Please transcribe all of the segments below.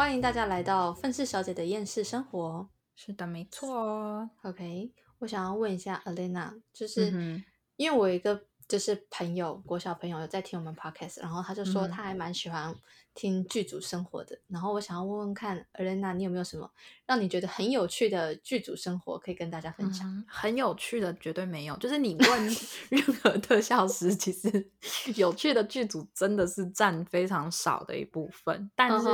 欢迎大家来到愤世小姐的厌世生活。是的，没错哦。OK， 我想要问一下 Alena， 就是、因为我有一个就是朋友，国小朋友有在听我们 podcast， 然后他就说他还蛮喜欢听剧组生活的。然后我想要问问看 Alena， 你有没有什么让你觉得很有趣的剧组生活可以跟大家分享？很有趣的绝对没有，就是你问任何特效师，其实有趣的剧组真的是占非常少的一部分。但是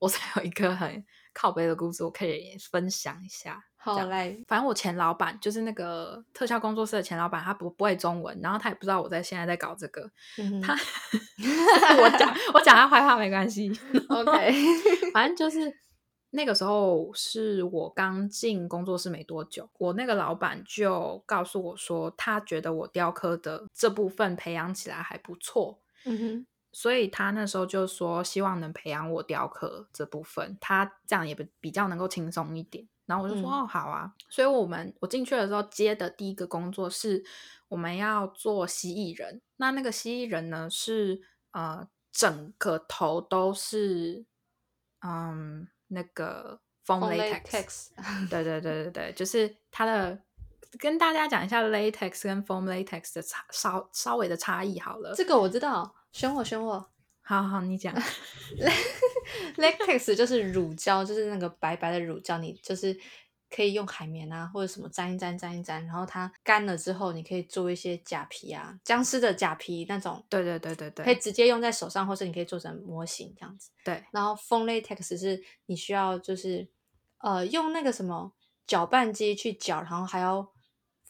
我才有一个很靠北的故事，我可以分享一下。好嘞，反正我前老板就是那个特效工作室的前老板，他不会中文，然后他也不知道我现在在搞这个。他我讲他坏话没关系。OK， 反正就是那个时候是我刚进工作室没多久，我那个老板就告诉我说，他觉得我雕刻的这部分培养起来还不错。所以他那时候就说希望能培养我雕刻这部分，他这样也比较能够轻松一点。然后我就说、哦好啊。所以我进去的时候接的第一个工作是我们要做蜥蜴人。那个蜥蜴人呢是整个头都是那个 Foam Latex。 对，就是它的跟大家讲一下 Latex 跟 Foam Latex 的稍微的差异好了。这个我知道，选我好你讲。Latex 就是乳胶，就是那个白白的乳胶，你就是可以用海绵啊或者什么沾一沾，然后它干了之后你可以做一些假皮啊，僵尸的假皮那种。对，可以直接用在手上，或是你可以做成模型这样子。对，然后 Foam Latex 是你需要就是用那个什么搅拌机去搅，然后还要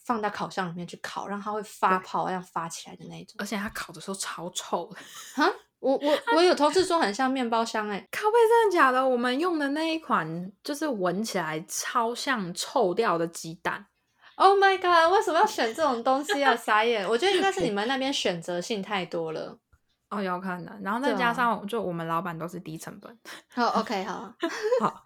放到烤箱里面去烤，让它会发泡，让发起来的那种。而且它烤的时候超臭的。我有同事说很像面包香欸。靠背，真的假的？我们用的那一款就是闻起来超像臭掉的鸡蛋。Oh my god， 为什么要选这种东西啊？傻眼。我觉得应该是你们那边选择性太多了。哦，有可能。然后再加上就我们老板都是低成本。OK， 好。好。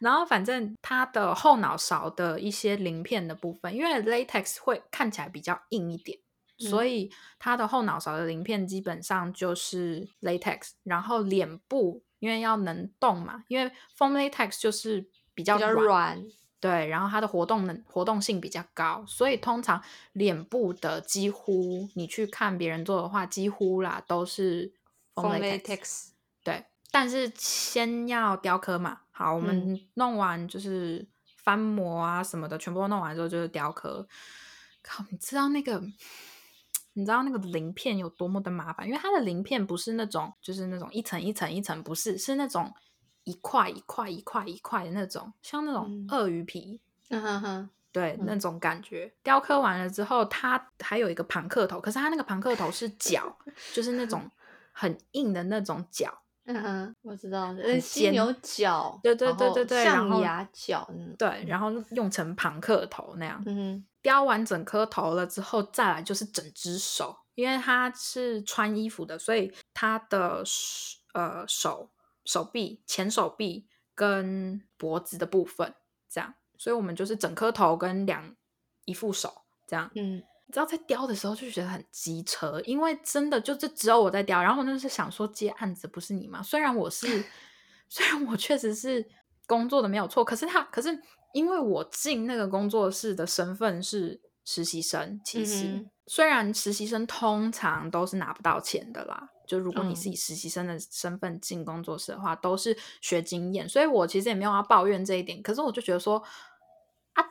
然后反正它的后脑勺的一些鳞片的部分，因为 latex 会看起来比较硬一点，所以它的后脑勺的鳞片基本上就是 latex。然后脸部因为要能动嘛，因为 foam latex 就是比较软。对，然后它的活动性比较高，所以通常脸部的几乎你去看别人做的话，几乎啦都是 foam latex。 对，但是先要雕刻嘛。好，我们弄完就是翻模啊什么的全部都弄完之后就是雕刻。靠，你知道那个鳞片有多么的麻烦，因为它的鳞片不是那种就是那种一层一层，不是，是那种一块一块的那种，像那种鳄鱼皮。对，那种感觉。雕刻完了之后它还有一个庞克头，可是它那个庞克头是角，就是那种很硬的那种角。我知道，犀牛角。对，象牙角。对，然后用成庞克头那样。雕完整颗头了之后再来就是整只手，因为它是穿衣服的，所以它的手臂、前手臂跟脖子的部分这样，所以我们就是整颗头跟一副手这样。你知道在雕的时候就觉得很机车，因为真的就只有我在雕，然后我就是想说接案子不是你吗？虽然我确实是工作的没有错，可是因为我进那个工作室的身份是实习生，其实虽然实习生通常都是拿不到钱的啦，就如果你是以实习生的身份进工作室的话，都是学经验，所以我其实也没有要抱怨这一点。可是我就觉得说啊，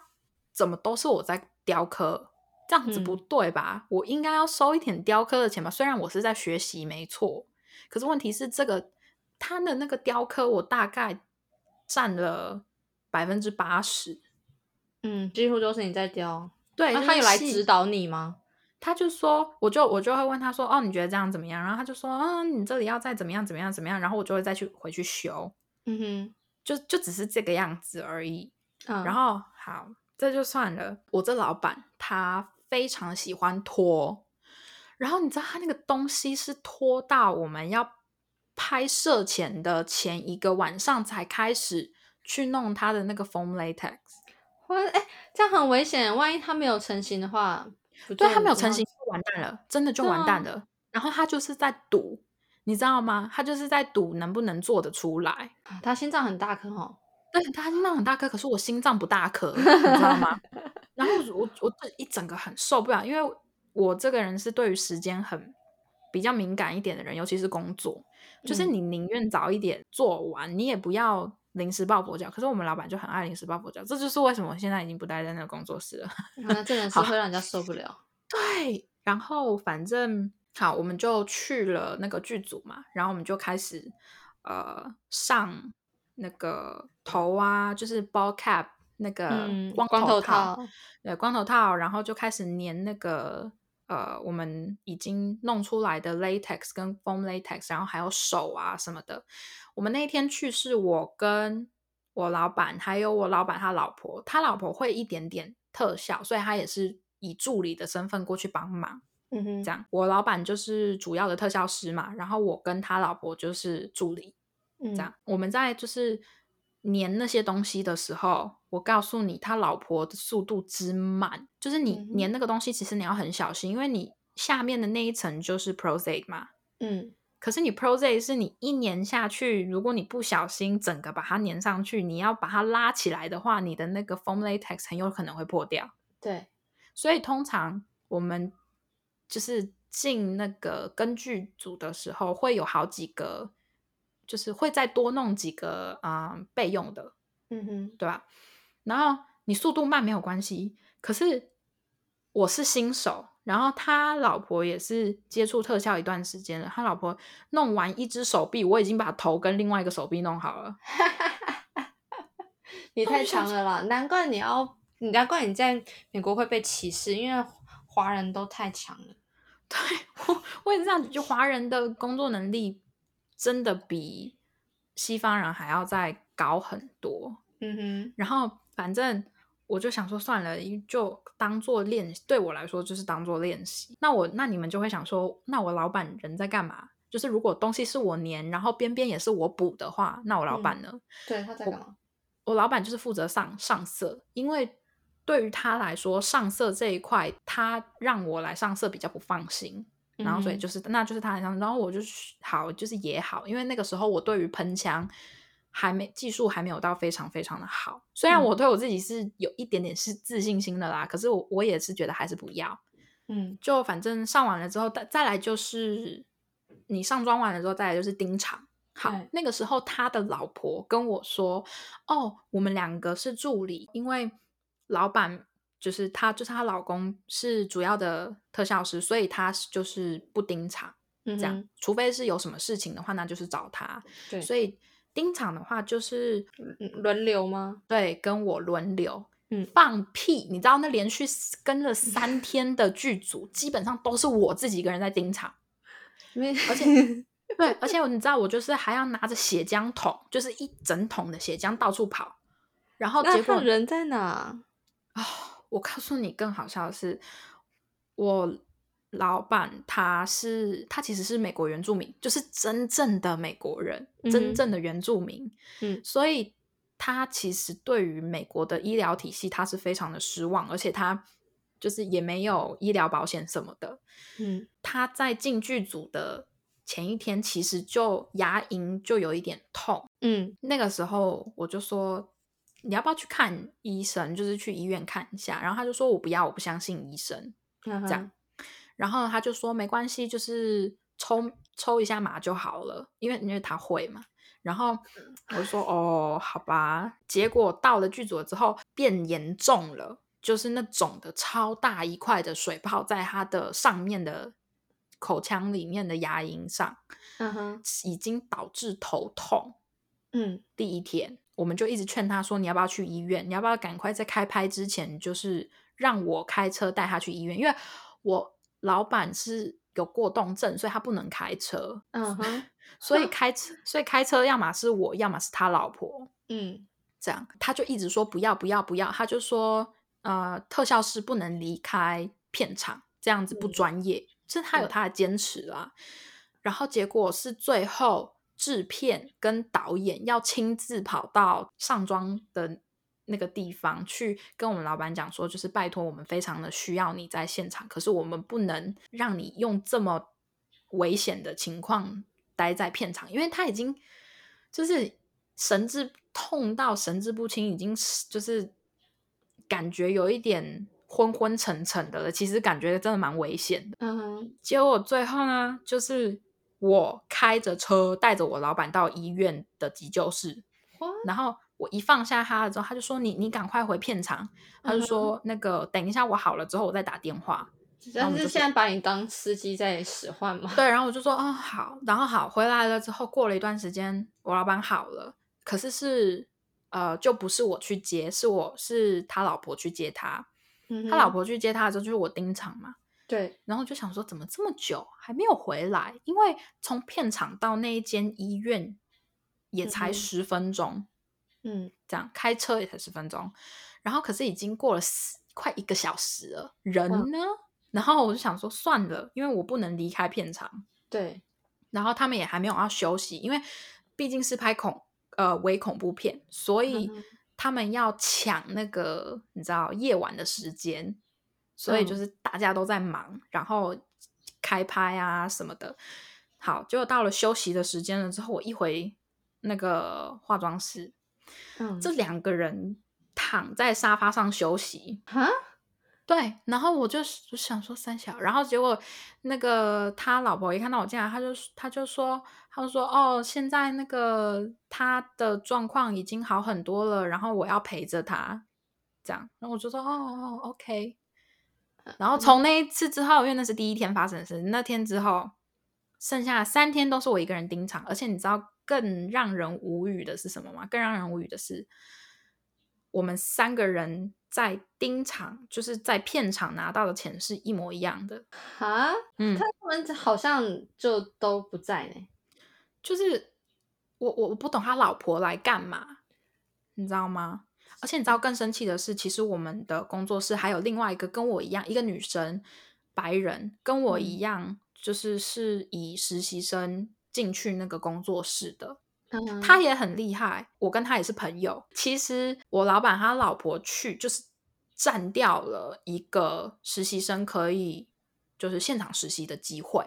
怎么都是我在雕刻，这样子不对吧？我应该要收一点雕刻的钱吧？虽然我是在学习没错，可是问题是这个他的那个雕刻我大概占了 80%。几乎都是你在雕。对，他有来指导你吗？他就说，我就会问他说，哦，你觉得这样怎么样？然后他就说，你这里要再怎么样，然后我就会再去回去修。就只是这个样子而已。然后好，这就算了。我这老板他非常喜欢拖，然后你知道他那个东西是拖到我们要拍摄前的前一个晚上才开始去弄他的那个 foam latex。这样很危险，万一他没有成型的话。对，他没有成型就完蛋了，真的就完蛋了。然后他就是在赌你知道吗？他就是在赌能不能做得出来。他心脏很大颗哦。对，他心脏很大颗，可是我心脏不大颗，你知道吗？然后我就一整个很受不了，因为我这个人是对于时间很比较敏感一点的人，尤其是工作，就是你宁愿早一点做完，你也不要临时抱佛脚。可是我们老板就很爱临时抱佛脚，这就是为什么我现在已经不待在那个工作室了。那真的是会让人家受不了。对，然后反正好，我们就去了那个剧组嘛，然后我们就开始上那个头啊，就是 ball cap 那个光头套，对，光头套，然后就开始粘那个我们已经弄出来的 latex 跟 foam latex， 然后还有手啊什么的。我们那一天去是我跟我老板，还有我老板他老婆，他老婆会一点点特效，所以他也是以助理的身份过去帮忙。嗯哼，这样我老板就是主要的特效师嘛，然后我跟他老婆就是助理。这样我们在就是粘那些东西的时候，我告诉你他老婆的速度之慢，就是你粘那个东西其实你要很小心，因为你下面的那一层就是 prosate 嘛，可是你 prosate 是你一粘下去，如果你不小心整个把它粘上去，你要把它拉起来的话，你的那个 foam latex 很有可能会破掉。对，所以通常我们就是进那个跟剧组的时候会有好几个，就是会再多弄几个备用的，对吧？然后你速度慢没有关系，可是我是新手，然后他老婆也是接触特效一段时间了，他老婆弄完一只手臂，我已经把头跟另外一个手臂弄好了。你太强了啦，难怪你在美国会被歧视，因为华人都太强了。对，我也是这样，就华人的工作能力真的比西方人还要再高很多。然后反正我就想说算了，就当做练习，对我来说就是当做练习。那你们就会想说，那我老板人在干嘛？就是如果东西是我粘，然后边边也是我补的话，那我老板呢？对，他在干嘛？我老板就是负责上色，因为对于他来说上色这一块，他让我来上色比较不放心。然后所以就是那就是他很像，然后我就好，就是也好，因为那个时候我对于喷枪技术还没有到非常非常的好，虽然我对我自己是有一点点是自信心的啦，可是我也是觉得还是不要。就反正上完了之后，再来就是你上妆完了之后，再来就是盯场。好，那个时候他的老婆跟我说，哦，我们两个是助理，因为老板就是她老公是主要的特效师，所以她就是不盯场，这样，除非是有什么事情的话，那就是找她。对，所以盯场的话就是轮流吗？对，跟我轮流。放屁！你知道那连续跟了3天的剧组，基本上都是我自己一个人在盯场，而且对，而且你知道我就是还要拿着血浆桶，就是一整桶的血浆到处跑，然后结果人在哪？我告诉你更好笑的是，我老板他其实是美国原住民，就是真正的美国人，真正的原住民。所以他其实对于美国的医疗体系他是非常的失望，而且他就是也没有医疗保险什么的。他在进剧组的前一天其实就牙龈就有一点痛。那个时候我就说，你要不要去看医生，就是去医院看一下。然后他就说，我不要，我不相信医生，这样。然后他就说没关系，就是抽一下麻就好了，因为他会嘛。然后我就说哦好吧。结果到了剧组之后变严重了，就是那种的超大一块的水泡在他的上面的口腔里面的牙龈上，已经导致头痛。第一天我们就一直劝他说，你要不要去医院，你要不要赶快在开拍之前就是让我开车带他去医院，因为我老板是有过动症，所以他不能开车。所以开车要么是我，要么是他老婆。这样他就一直说不要，他就说特效师不能离开片场，这样子不专业，是他有他的坚持啦。然后结果是最后制片跟导演要亲自跑到上妆的那个地方去跟我们老板讲说，就是拜托，我们非常的需要你在现场，可是我们不能让你用这么危险的情况待在片场，因为他已经就是神志痛到神志不清，已经就是感觉有一点昏昏沉沉的了，其实感觉真的蛮危险的。嗯，结果最后呢，就是我开着车带着我老板到医院的急救室，然后我一放下他了之后，他就说你赶快回片场，他就说那个等一下我好了之后我再打电话。但是现在把你当司机在使唤吗？对，然后我就说哦好，然后好回来了之后，过了一段时间我老板好了，可是是就不是我去接，是他老婆去接他，他老婆去接他的时候就是我盯场嘛，对，然后就想说怎么这么久还没有回来，因为从片场到那一间医院也才10分钟，嗯，这样开车也才10分钟，然后可是已经过了快1个小时了，人呢？然后我就想说算了，因为我不能离开片场，对，然后他们也还没有要休息，因为毕竟是拍微恐怖片，所以他们要抢那个你知道夜晚的时间，所以就是大家都在忙，然后开拍啊什么的。好，结果到了休息的时间了之后，我一回那个化妆室，这2个人躺在沙发上休息，蛤？对，然后我就想说三小，然后结果那个他老婆一看到我进来，他就说哦，现在那个他的状况已经好很多了，然后我要陪着他这样，然后我就说哦 OK。 然后从那一次之后，因为那是第一天发生的事，那天之后剩下3天都是我一个人盯场，而且你知道更让人无语的是什么吗？更让人无语的是我们3个人在盯场，就是在片场拿到的钱是一模一样的啊！他们好像就都不在呢。就是我不懂他老婆来干嘛，你知道吗？而且你知道更生气的是，其实我们的工作室还有另外一个跟我一样，一个女生，白人，跟我一样，就是是以实习生进去那个工作室的。他也很厉害，我跟他也是朋友。其实我老板他老婆去就是占掉了一个实习生可以就是现场实习的机会，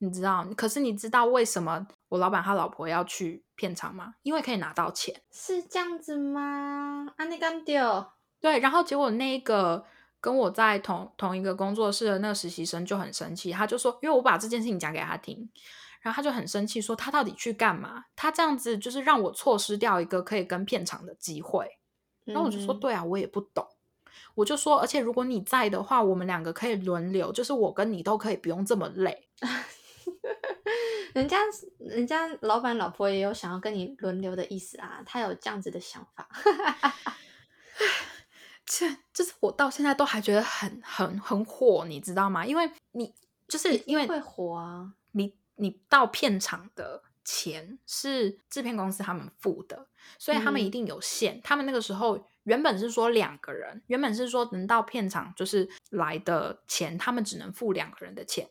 你知道，可是你知道为什么我老板他老婆要去片场吗？因为可以拿到钱。是这样子吗？啊，你敢掉？对，然后结果那个跟我在同一个工作室的那个实习生就很生气，他就说，因为我把这件事情讲给他听，然后他就很生气说他到底去干嘛，他这样子就是让我错失掉一个可以跟片场的机会。然后我就说对啊，我也不懂，我就说而且如果你在的话，我们2个可以轮流，就是我跟你都可以不用这么累。人家老板老婆也有想要跟你轮流的意思啊，他有这样子的想法。就是我到现在都还觉得很火，你知道吗？因为你就是因为会火啊，你到片场的钱是制片公司他们付的，所以他们一定有限，他们那个时候原本是说2个人，原本是说能到片场就是来的钱他们只能付2个人的钱，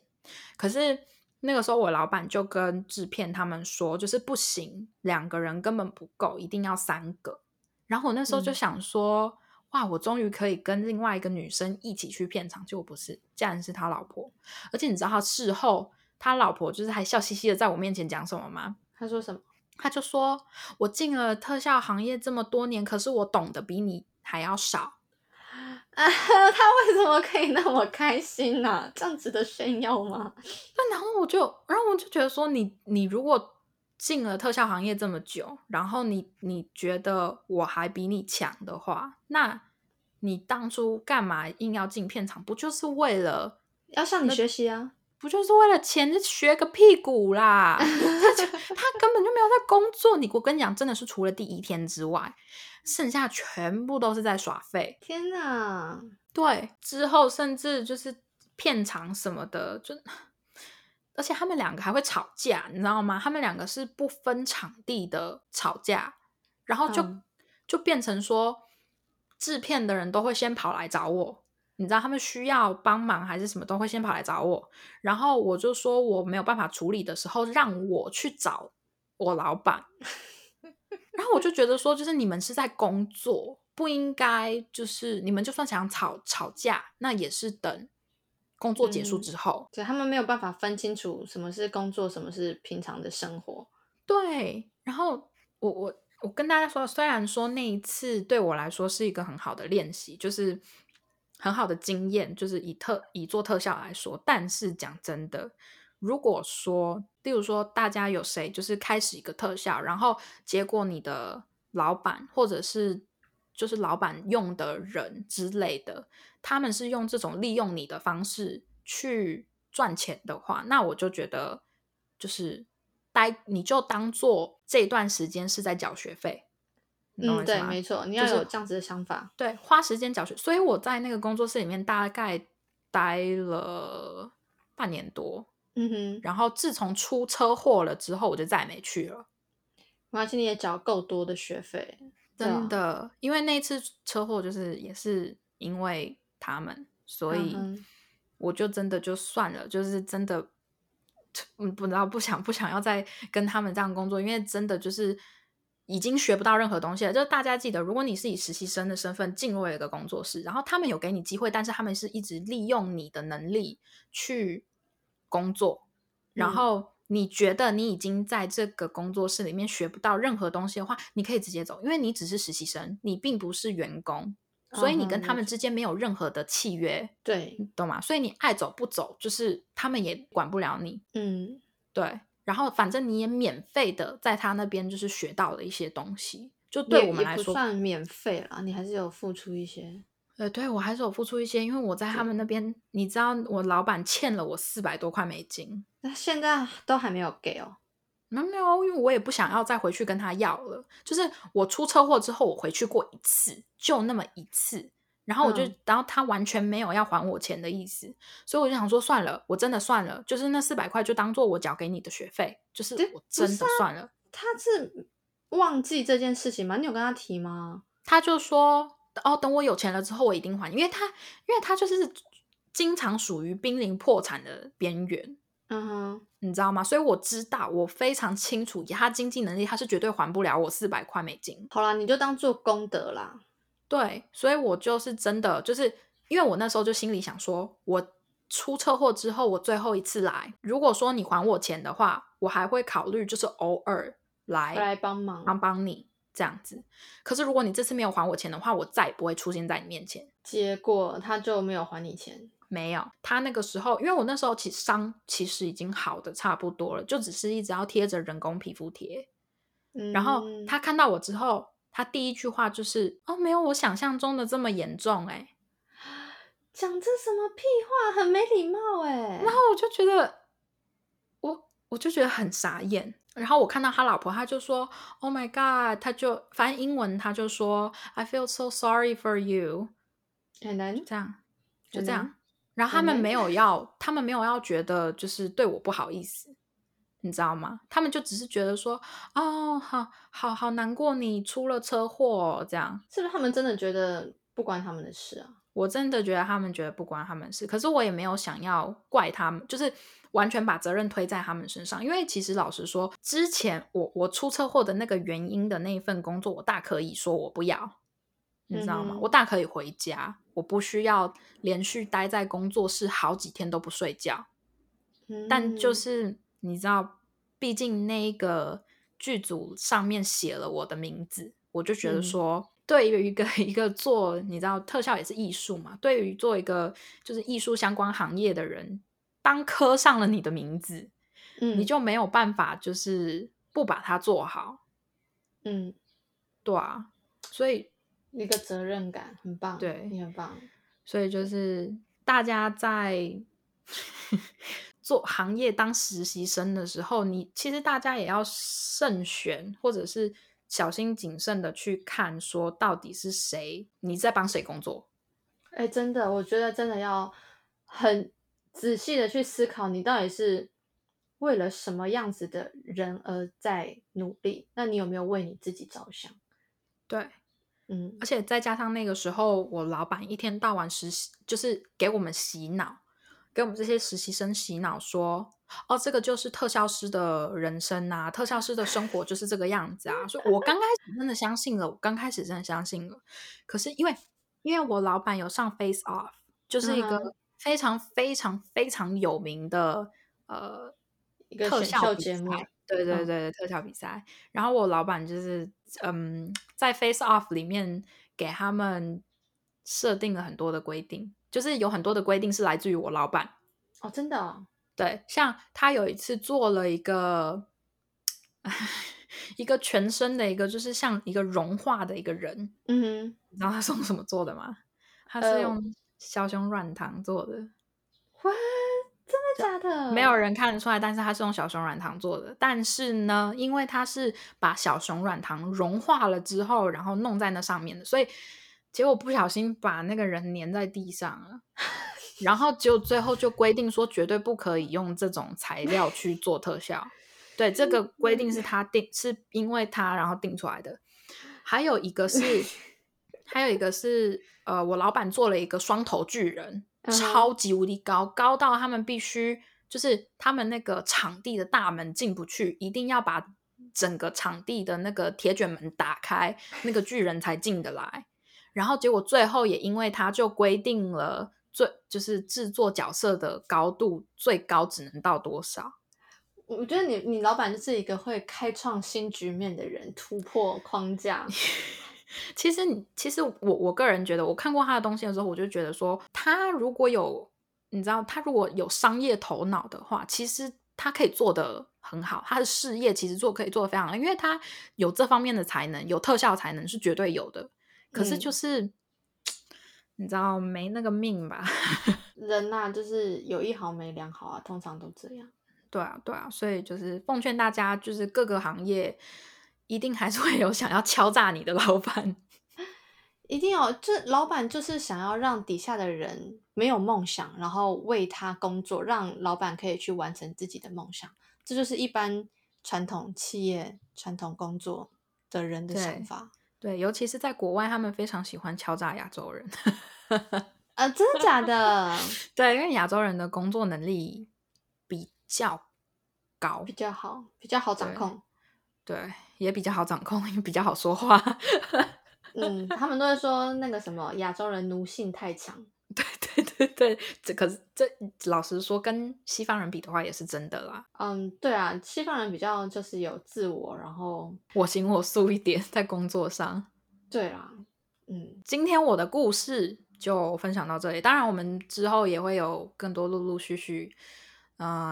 可是那个时候我老板就跟制片他们说就是不行，2个人根本不够，一定要3个。然后我那时候就想说哇，我终于可以跟另外一个女生一起去片场，结果不是，竟然是他老婆。而且你知道他事后他老婆就是还笑嘻嘻的在我面前讲什么吗？他说什么？他就说我进了特效行业这么多年，可是我懂得比你还要少。他为什么可以那么开心啊？这样子的炫耀吗？那然后我就觉得说你如果进了特效行业这么久，然后你觉得我还比你强的话，那你当初干嘛硬要进片场？不就是为了要向你学习啊？不就是为了钱？就学个屁股啦！他根本就没有在工作。我跟你讲，真的是除了第1天之外，剩下全部都是在耍废。天哪！对，之后甚至就是片场什么的，就而且他们2个还会吵架，你知道吗？他们2个是不分场地的吵架，然后就变成说，制片的人都会先跑来找我。你知道他们需要帮忙还是什么都会先跑来找我，然后我就说我没有办法处理的时候让我去找我老板。然后我就觉得说就是你们是在工作，不应该，就是你们就算想吵架那也是等工作结束之后，对，他们没有办法分清楚什么是工作，什么是平常的生活。对，然后我跟大家说，虽然说那一次对我来说是一个很好的练习，就是很好的经验，就是以做特效来说，但是讲真的，如果说例如说大家有谁就是开始一个特效，然后结果你的老板或者是就是老板用的人之类的，他们是用这种利用你的方式去赚钱的话，那我就觉得就是你就当做这段时间是在缴学费。对，没错，你要有这样子的想法，就是，对，花时间缴学。所以我在那个工作室里面大概待了半年多，然后自从出车祸了之后我就再也没去了。没关系，你也缴够多的学费，真的，啊，因为那一次车祸就是也是因为他们，所以我就真的就算了，就是真的不知道不想要再跟他们这样工作，因为真的就是已经学不到任何东西了。就是大家记得，如果你是以实习生的身份进入了一个工作室，然后他们有给你机会，但是他们是一直利用你的能力去工作，然后你觉得你已经在这个工作室里面学不到任何东西的话，你可以直接走，因为你只是实习生，你并不是员工，所以你跟他们之间没有任何的契约。对，你懂吗？所以你爱走不走，就是他们也管不了你。对，然后反正你也免费的在他那边就是学到了一些东西，就对我们来说也不算免费啦，你还是有付出一些。对，我还是有付出一些，因为我在他们那边，你知道我老板欠了我$400多，那现在都还没有给哦。没有，因为我也不想要再回去跟他要了，就是我出车祸之后我回去过一次，就那么一次，然后我就，然后他完全没有要还我钱的意思，所以我就想说算了，我真的算了，就是那$400就当做我缴给你的学费，就是我真的算了。他是忘记这件事情吗？你有跟他提吗？他就说哦，等我有钱了之后我一定还，因为他就是经常属于濒临破产的边缘。你知道吗？所以我知道，我非常清楚，以他经济能力他是绝对还不了我$400。好啦，你就当做功德啦。对，所以我就是真的就是因为我那时候就心里想说，我出车祸之后我最后一次来，如果说你还我钱的话，我还会考虑就是偶尔来帮你这样子，可是如果你这次没有还我钱的话，我再也不会出现在你面前。结果他就没有还你钱？没有。他那个时候因为我那时候伤其实已经好的差不多了，就只是一直要贴着人工皮肤贴，然后他看到我之后他第一句话就是哦，没有我想象中的这么严重。讲这什么屁话，很没礼貌。然后我就觉得很傻眼。然后我看到他老婆，他就说 Oh my god， 他就反正英文他就说 I feel so sorry for you， 很难就这样。然后他们没有要觉得就是对我不好意思，你知道吗？他们就只是觉得说哦，好难过你出了车祸，这样。是不是他们真的觉得不关他们的事啊？我真的觉得他们觉得不关他们的事，可是我也没有想要怪他们，就是完全把责任推在他们身上。因为其实老实说，之前我出车祸的那个原因的那一份工作，我大可以说我不要，你知道吗？我大可以回家，我不需要连续待在工作室好几天都不睡觉。但就是你知道，毕竟那个剧组上面写了我的名字，我就觉得说，对于一个做，你知道特效也是艺术嘛，对于做一个就是艺术相关行业的人，当刻上了你的名字，你就没有办法就是不把它做好。对啊，所以那个责任感很棒。对，你很棒。所以就是大家在做行业当实习生的时候，你其实大家也要慎选，或者是小心谨慎的去看说到底是谁你在帮谁工作。真的，我觉得真的要很仔细的去思考，你到底是为了什么样子的人而在努力，那你有没有为你自己着想。对，而且再加上那个时候我老板一天到晚就是给我们洗脑，给我们这些实习生洗脑说哦，这个就是特效师的人生啊，特效师的生活就是这个样子啊。所以我刚开始真的相信了，可是因为我老板有上 Face Off， 就是一个非常非常非常有名的一个选秀节目，对对对、特效比赛。然后我老板就是在 Face Off 里面给他们设定了很多的规定，就是有很多的规定是来自于我老板。哦，真的哦？对，像他有一次做了一个全身的一个，就是像一个融化的一个人。嗯哼，你知道他是用什么做的吗？他是用小熊软糖做的。哇，真的假的？没有人看得出来，但是他是用小熊软糖做的。但是呢，因为他是把小熊软糖融化了之后，然后弄在那上面的，所以结果不小心把那个人粘在地上了。然后就最后就规定说绝对不可以用这种材料去做特效。对，这个规定是他定，是因为他然后定出来的。还有一个是我老板做了一个双头巨人，超级无敌高到他们必须，就是他们那个场地的大门进不去，一定要把整个场地的那个铁卷门打开，那个巨人才进得来。然后结果最后也因为他就规定了就是制作角色的高度最高只能到多少。我觉得你老板就是一个会开创新局面的人，突破框架。其实我个人觉得，我看过他的东西的时候，我就觉得说他如果有，你知道，他如果有商业头脑的话，其实他可以做得很好，他的事业其实可以做得非常好，因为他有这方面的才能，有特效才能是绝对有的。可是就是、你知道没那个命吧。人啊，就是有一好没两好啊，通常都这样。对啊对啊，所以就是奉劝大家，就是各个行业一定还是会有想要敲诈你的老板。一定有，这老板就是想要让底下的人没有梦想，然后为他工作，让老板可以去完成自己的梦想。这就是一般传统企业传统工作的人的想法。 对，尤其是在国外，他们非常喜欢敲诈亚洲人。真的假的？对，因为亚洲人的工作能力较高，比较好掌控。 对，也比较好掌控，也比较好说话。他们都会说那个什么亚洲人奴性太强。对对对对，可是这老实说跟西方人比的话也是真的啦。对啊，西方人比较就是有自我，然后我行我素一点在工作上。对啦，今天我的故事就分享到这里，当然我们之后也会有更多陆陆续续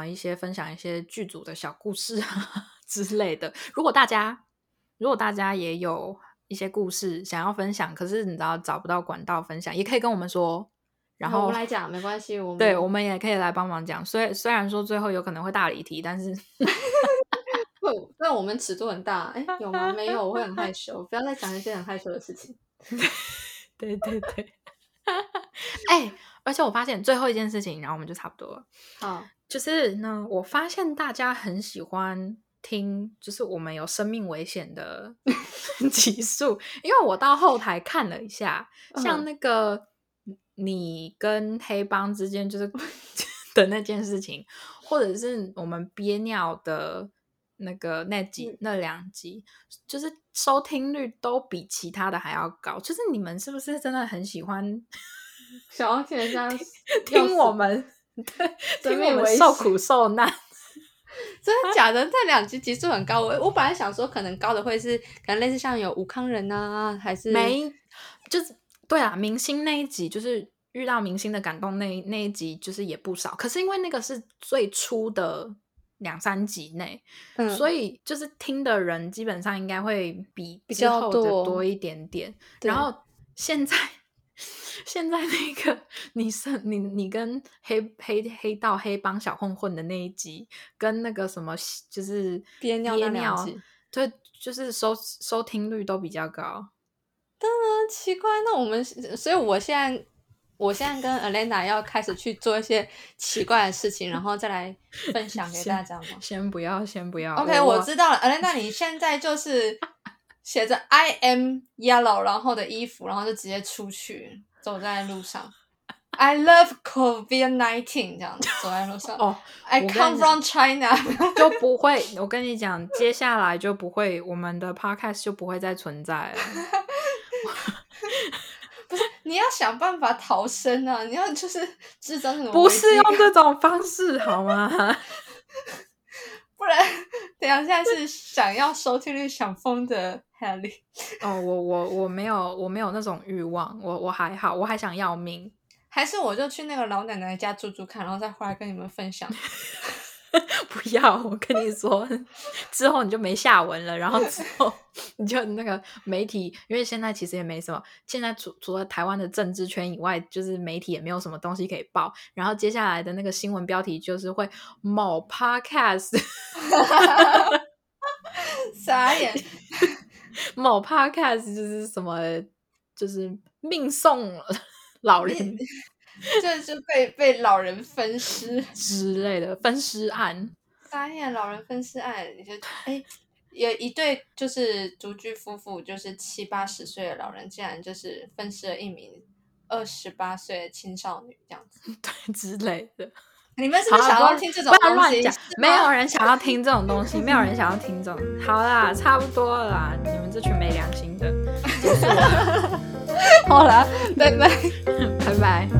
一些分享一些剧组的小故事之类的。如果大家也有一些故事想要分享，可是你知道找不到管道分享，也可以跟我们说，然后我们来讲，没关系。我们也可以来帮忙讲。虽然说最后有可能会大离题，但是但我们尺度很大。有吗？没有，我会很害羞。不要再讲一些很害羞的事情。对对对。而且我发现最后一件事情，然后我们就差不多了。好，就是呢，我发现大家很喜欢听，就是我们有生命危险的集数，因为我到后台看了一下，像那个你跟黑帮之间就是的那件事情，或者是我们憋尿的那个那两集，就是收听率都比其他的还要高。就是你们是不是真的很喜欢想要听人家听我们？对，听我们受苦受难。真的假的？这两集集数很高。我本来想说可能高的会是可能类似像有武康人啊，还是没，就是对啊，明星那一集，就是遇到明星的感动那一集就是也不少。可是因为那个是最初的两三集内，所以就是听的人基本上应该会比之后的多一点点。然后现在那个你跟黑帮小混混的那一集，跟那个什么就是憋尿那两集，对，就是收听率都比较高。当然奇怪，那我们所以我现在跟 Alena 要开始去做一些奇怪的事情，然后再来分享给大家吗？先不要 OK， 我知道了。 Alena 你现在就是写着 I am yellow 然后的衣服，然后就直接出去走在路上。I love COVID-19 这样走在路上。I come from China。 就不会，我跟你讲，接下来就不会，我们的 podcast 就不会再存在了。不是，你要想办法逃生啊！你要就是制造什么？不是用这种方式好吗？不然，等一下是想要收听率想疯的 Helly。哦，我没有那种欲望，我还好，我还想要命。还是我就去那个老奶奶家住住看，然后再回来跟你们分享。不要，我跟你说，之后你就没下文了。然后之后你就那个媒体，因为现在其实也没什么，现在除了台湾的政治圈以外，就是媒体也没有什么东西可以报。然后接下来的那个新闻标题就是会某 podcast， 傻眼，某 podcast 就是什么，就是命送老人。就是被老人分尸之类的分尸案，发现老人分尸案，你就有一对就是独居夫妇，就是70-80岁的老人，竟然就是分尸了一名28岁的青少女，这样子对之类的。你们是不是想要听这种东西？不要乱讲，没有人想要听这种东西，没有人想要听这种。好啦，差不多了啦，你们这群没良心的。好啦，拜拜，拜拜。